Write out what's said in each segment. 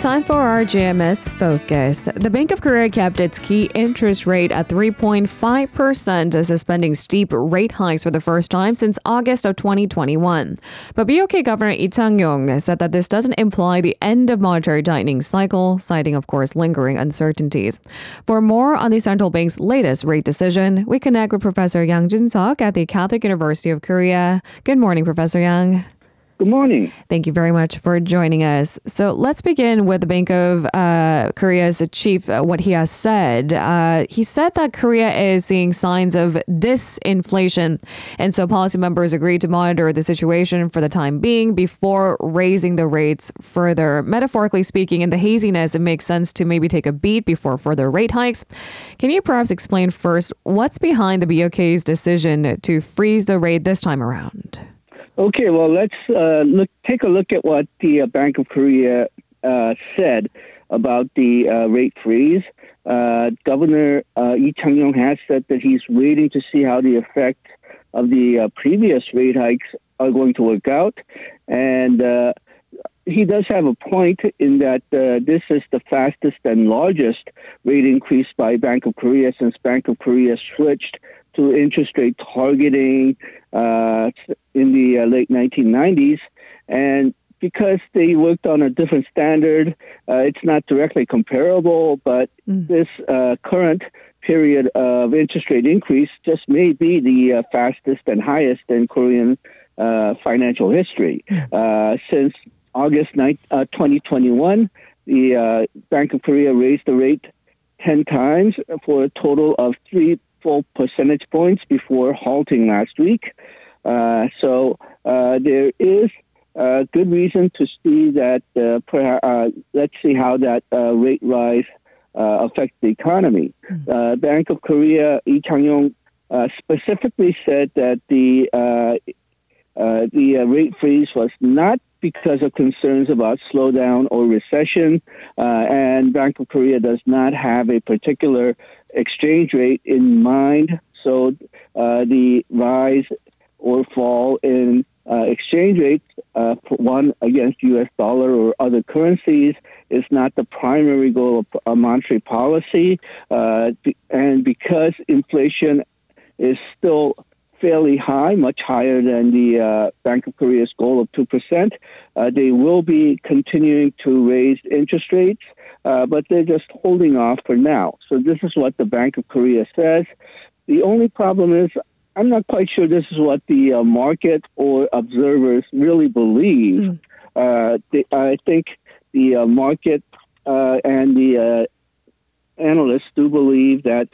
Time for our GMS focus. The Bank of Korea kept its key interest rate at 3.5%, suspending steep rate hikes for the first time since August of 2021. But BOK Governor Lee Chang-yong said that this doesn't imply the end of monetary tightening cycle, citing, of course, lingering uncertainties. For more on the central bank's latest rate decision, we connect with Professor Yang Jin-suk at the Catholic University of Korea. Good morning, Professor Yang. Good morning. Thank you very much for joining us. So let's begin with the Bank of Korea's chief, what he has said. He said that Korea is seeing signs of disinflation, and so policy members agreed to monitor the situation for the time being before raising the rates further. Metaphorically speaking, in the haziness, it makes sense to maybe take a beat before further rate hikes. Can you perhaps explain first what's behind the BOK's decision to freeze the rate this time around? Okay, well, let's take a look at what the Bank of Korea said about the rate freeze. Governor Lee Chang-yong has said that he's waiting to see how the effect of the previous rate hikes are going to work out. And he does have a point in that this is the fastest and largest rate increase by Bank of Korea since Bank of Korea switched to interest rate targeting in the late 1990s. And because they worked on a different standard, it's not directly comparable, but this current period of interest rate increase just may be the fastest and highest in Korean financial history. Since August 2021, the Bank of Korea raised the rate 10 times for a total of 3 full percentage points before halting last week. So there is good reason to see that let's see how that rate rise affects the economy. Bank of Korea, Lee Chang-yong specifically said that the rate freeze was not because of concerns about slowdown or recession, and Bank of Korea does not have a particular exchange rate in mind. So the rise or fall in exchange rates, one against U.S. dollar or other currencies, is not the primary goal of monetary policy. And because inflation is still fairly high, much higher than the Bank of Korea's goal of 2%. They will be continuing to raise interest rates, but they're just holding off for now. So this is what the Bank of Korea says. The only problem is I'm not quite sure this is what the market or observers really believe. I think the market and the analysts do believe that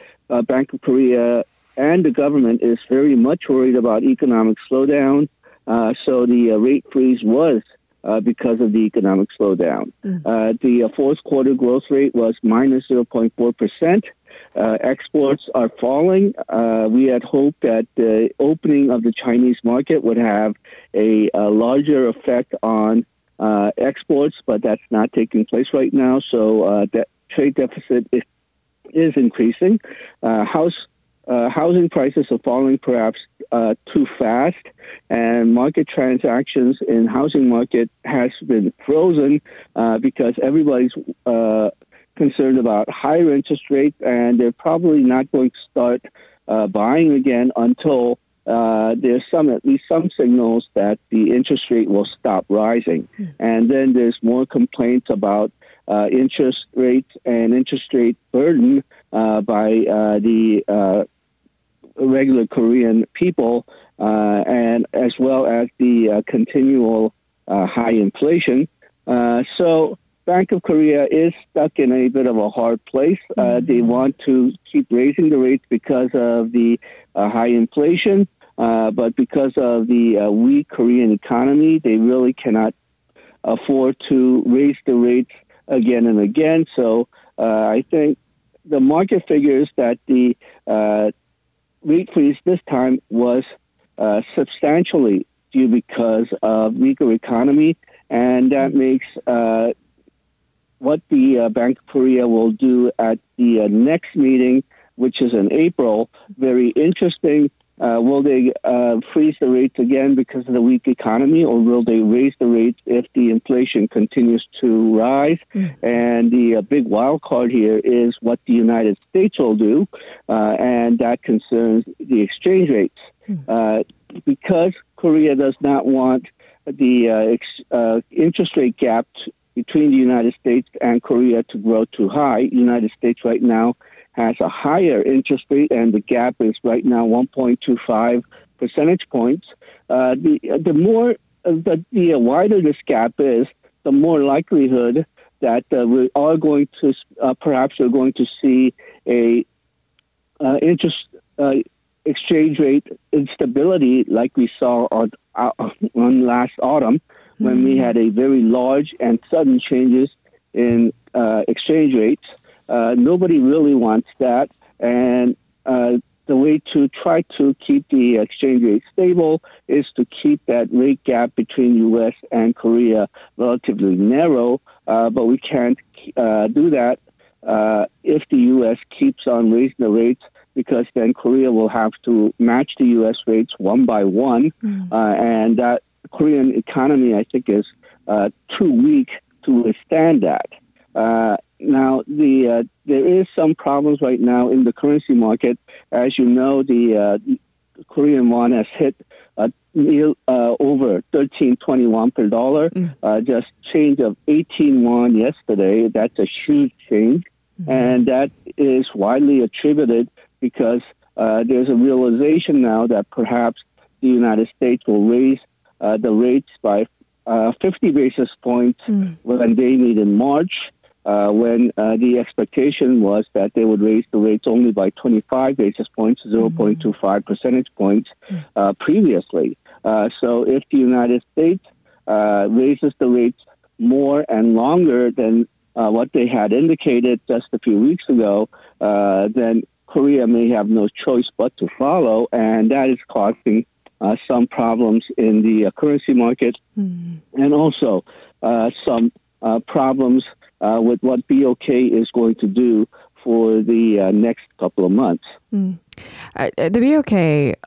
Bank of Korea and the government is very much worried about economic slowdown. So the rate freeze was because of the economic slowdown. The fourth quarter growth rate was minus 0.4%. Exports are falling. We had hoped that the opening of the Chinese market would have a larger effect on exports, but that's not taking place right now. So that trade deficit is increasing. Housing prices are falling perhaps too fast, and market transactions in housing market has been frozen because everybody's concerned about higher interest rates, and they're probably not going to start buying again until there's at least some signals that the interest rate will stop rising. And then there's more complaints about interest rates and interest rate burden by the regular Korean people, and as well as the continual high inflation. So Bank of Korea is stuck in a bit of a hard place. They want to keep raising the rates because of the high inflation, but because of the weak Korean economy, they really cannot afford to raise the rates again and again. So I think the market figures that the rate freeze this time was substantially due because of weaker economy, and that makes what the Bank of Korea will do at the next meeting, which is in April, very interesting. Will they freeze the rates again because of the weak economy, or will they raise the rates if the inflation continues to rise? And the big wild card here is what the United States will do, and that concerns the exchange rates. Because Korea does not want the interest rate gap between the United States and Korea to grow too high, the United States right now has a higher interest rate, and the gap is right now 1.25 percentage points. The wider this gap is, the more likelihood that we are going to perhaps we're going to see a exchange rate instability like we saw on last autumn, when we had a very large and sudden changes in exchange rates. Nobody really wants that, and the way to try to keep the exchange rate stable is to keep that rate gap between U.S. and Korea relatively narrow, but we can't do that if the U.S. keeps on raising the rates, because then Korea will have to match the U.S. rates one by one, and that Korean economy, I think, is too weak to withstand that. Now, there is some problems right now in the currency market. As you know, the Korean won has hit over 13.21 per dollar, just change of 18 won yesterday. That's a huge change, and that is widely attributed because there's a realization now that perhaps the United States will raise the rates by 50 basis points when they meet in March. When the expectation was that they would raise the rates only by 25 basis points, 0.25 percentage points previously. So if the United States raises the rates more and longer than what they had indicated just a few weeks ago, then Korea may have no choice but to follow, and that is causing some problems in the currency market, and also some problems with what BOK is going to do for the next couple of months. The BOK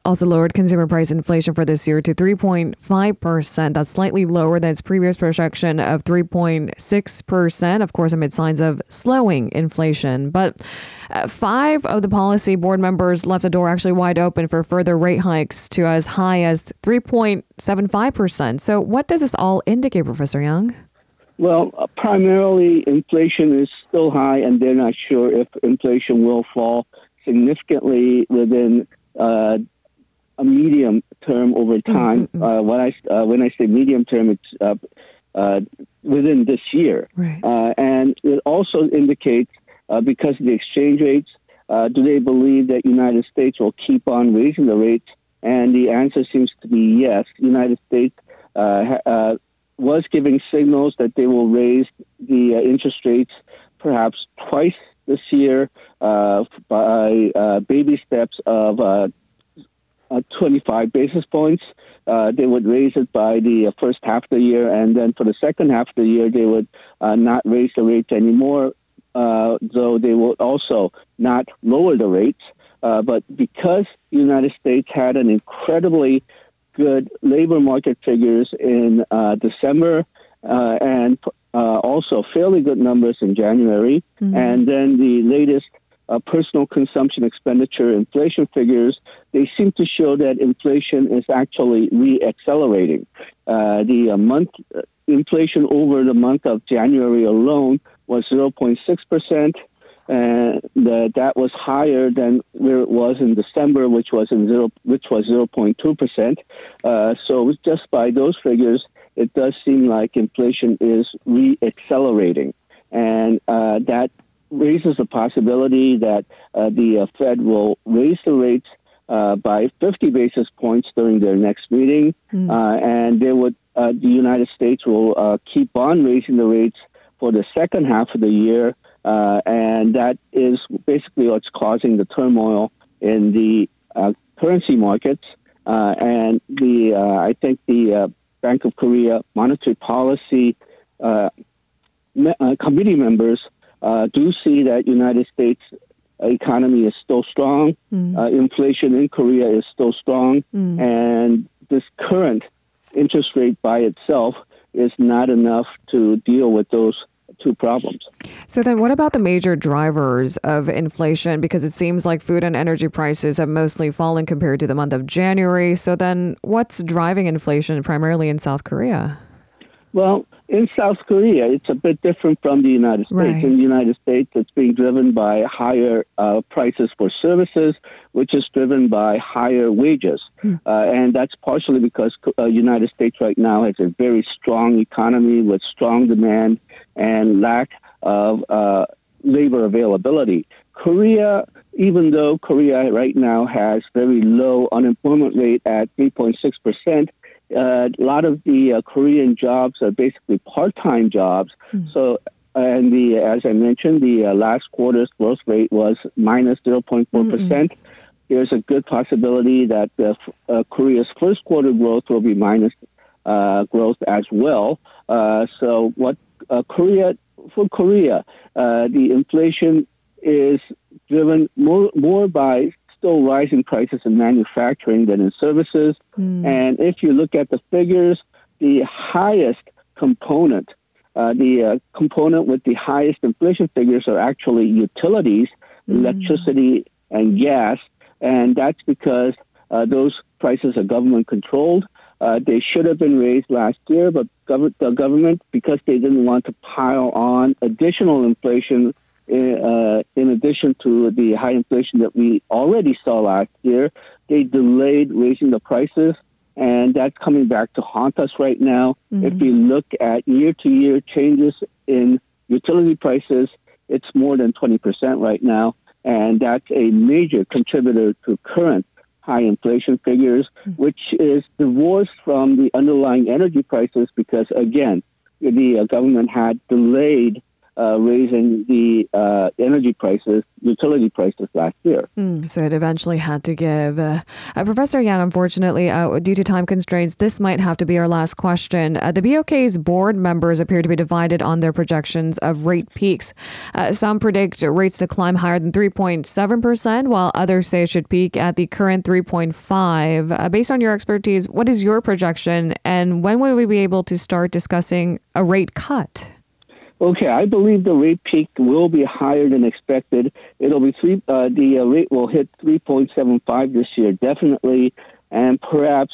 also lowered consumer price inflation for this year to 3.5%. That's slightly lower than its previous projection of 3.6%, of course, amid signs of slowing inflation. But five of the policy board members left the door actually wide open for further rate hikes to as high as 3.75%. So what does this all indicate, Professor Young? Well, primarily inflation is still high, and they're not sure if inflation will fall significantly within a medium term over time. When I say medium term, it's within this year. Right. And it also indicates, because of the exchange rates, do they believe that United States will keep on raising the rates? And the answer seems to be yes. United States was giving signals that they will raise the interest rates perhaps twice this year by baby steps of 25 basis points. They would raise it by the first half of the year, and then for the second half of the year, they would not raise the rates anymore, though they would also not lower the rates. But because the United States had an incredibly good labor market figures in December and also fairly good numbers in January. And then the latest personal consumption expenditure inflation figures, they seem to show that inflation is actually re-accelerating. The month inflation over the month of January alone was 0.6%. And that was higher than where it was in December, which was 0.2%. So just by those figures, it does seem like inflation is re-accelerating, and that raises the possibility that the Fed will raise the rates by 50 basis points during their next meeting, and they would the United States will keep on raising the rates for the second half of the year. And that is basically what's causing the turmoil in the currency markets. And I think the Bank of Korea monetary policy committee members do see that United States economy is still strong. Inflation in Korea is still strong. And this current interest rate by itself is not enough to deal with those two problems. So then what about the major drivers of inflation? Because it seems like food and energy prices have mostly fallen compared to the month of January. So then what's driving inflation primarily in South Korea? Well, in South Korea, it's a bit different from the United States. Right. In the United States, it's being driven by higher prices for services, which is driven by higher wages. And that's partially because United States right now has a very strong economy with strong demand and lack of labor availability. Korea, even though Korea right now has very low unemployment rate at 3.6%, a lot of the Korean jobs are basically part-time jobs. So, and as I mentioned, the last quarter's growth rate was minus 0.4%. There's a good possibility that Korea's first quarter growth will be minus growth as well. So what for Korea, the inflation is driven more by still rising prices in manufacturing than in services. And if you look at the figures, the highest component, component with the highest inflation figures are actually utilities, electricity, and gas. And that's because those prices are government controlled. They should have been raised last year, but the government, because they didn't want to pile on additional inflation in addition to the high inflation that we already saw last year, they delayed raising the prices, and that's coming back to haunt us right now. If you look at year-to-year changes in utility prices, it's more than 20% right now, and that's a major contributor to current high inflation figures, which is divorced from the underlying energy prices because, again, the government had delayed raising the energy prices, utility prices last year. So it eventually had to give. Professor Yang, unfortunately, due to time constraints, this might have to be our last question. The BOK's board members appear to be divided on their projections of rate peaks. Some predict rates to climb higher than 3.7%, while others say it should peak at the current 3.5%. Based on your expertise, what is your projection, and when will we be able to start discussing a rate cut? Okay, I believe the rate peak will be higher than expected. It'll be the rate will hit 3.75 this year, definitely, and perhaps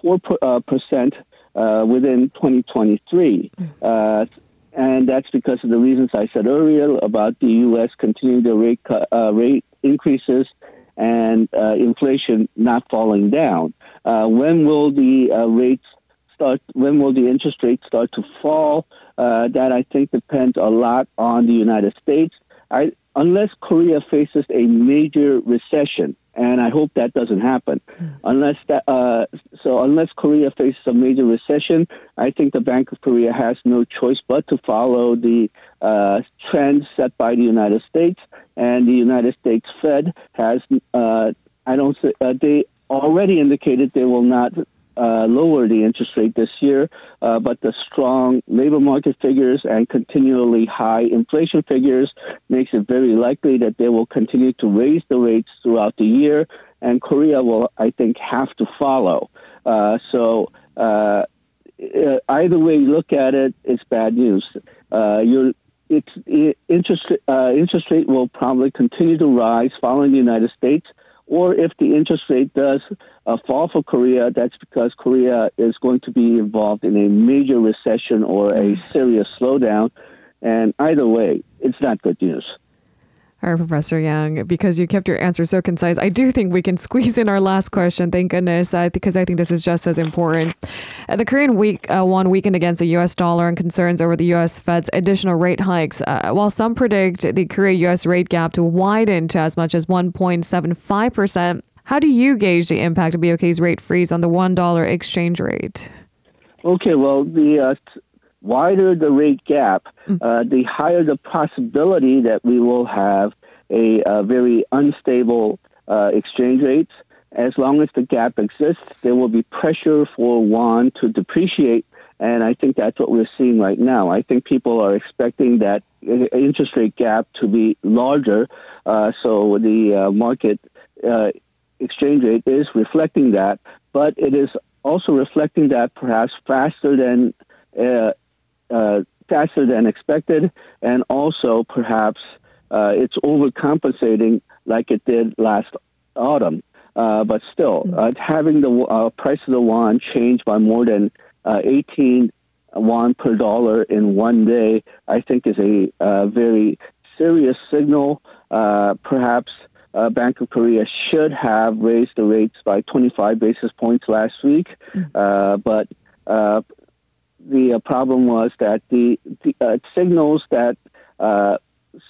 4% within 2023. And that's because of the reasons I said earlier about the U.S. continuing the rate increases and inflation not falling down. When will the rates start? When will the interest rates start to fall? That I think depends a lot on the United States. Unless Korea faces a major recession, and I hope that doesn't happen. Unless Korea faces a major recession, I think the Bank of Korea has no choice but to follow the trends set by the United States, and the United States Fed has. They already indicated they will not lower the interest rate this year, but the strong labor market figures and continually high inflation figures makes it very likely that they will continue to raise the rates throughout the year, and Korea will, I think, have to follow. So either way you look at it, it's bad news. Interest rate will probably continue to rise following the United States. Or if the interest rate does fall for Korea, that's because Korea is going to be involved in a major recession or a serious slowdown. And either way, it's not good news. All right, Professor Yang, because you kept your answer so concise, I do think we can squeeze in our last question, thank goodness, because I think this is just as important. The Korean won weakened against the U.S. dollar and concerns over the U.S. Fed's additional rate hikes. While some predict the Korea-U.S. rate gap to widen to as much as 1.75%, how do you gauge the impact of BOK's rate freeze on the $1 exchange rate? Okay, well, the wider the rate gap, the higher the possibility that we will have a very unstable exchange rates. As long as the gap exists, there will be pressure for won to depreciate And I think that's what we're seeing right now. I think people are expecting that interest rate gap to be larger. So the market exchange rate is reflecting that, but it is also reflecting that perhaps faster than expected, and also perhaps it's overcompensating like it did last autumn. But still, having the price of the won change by more than 18 won per dollar in one day, I think is a very serious signal. Perhaps Bank of Korea should have raised the rates by 25 basis points last week, but the problem was that the signals that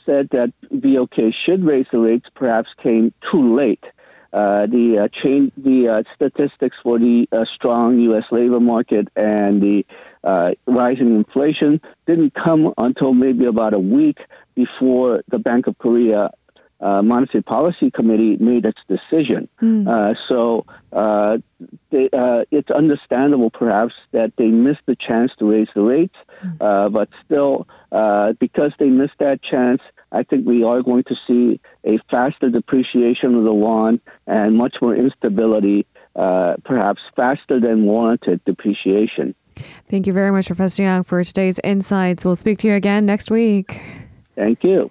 said that BOK should raise the rates perhaps came too late. The statistics for the strong U.S. labor market and the rising inflation didn't come until maybe about a week before the Bank of Korea Monetary Policy Committee made its decision. So it's understandable, perhaps, that they missed the chance to raise the rates. But still, because they missed that chance, I think we are going to see a faster depreciation of the won and much more instability, perhaps faster than warranted depreciation. Thank you very much, Professor Yang, for today's insights. We'll speak to you again next week. Thank you.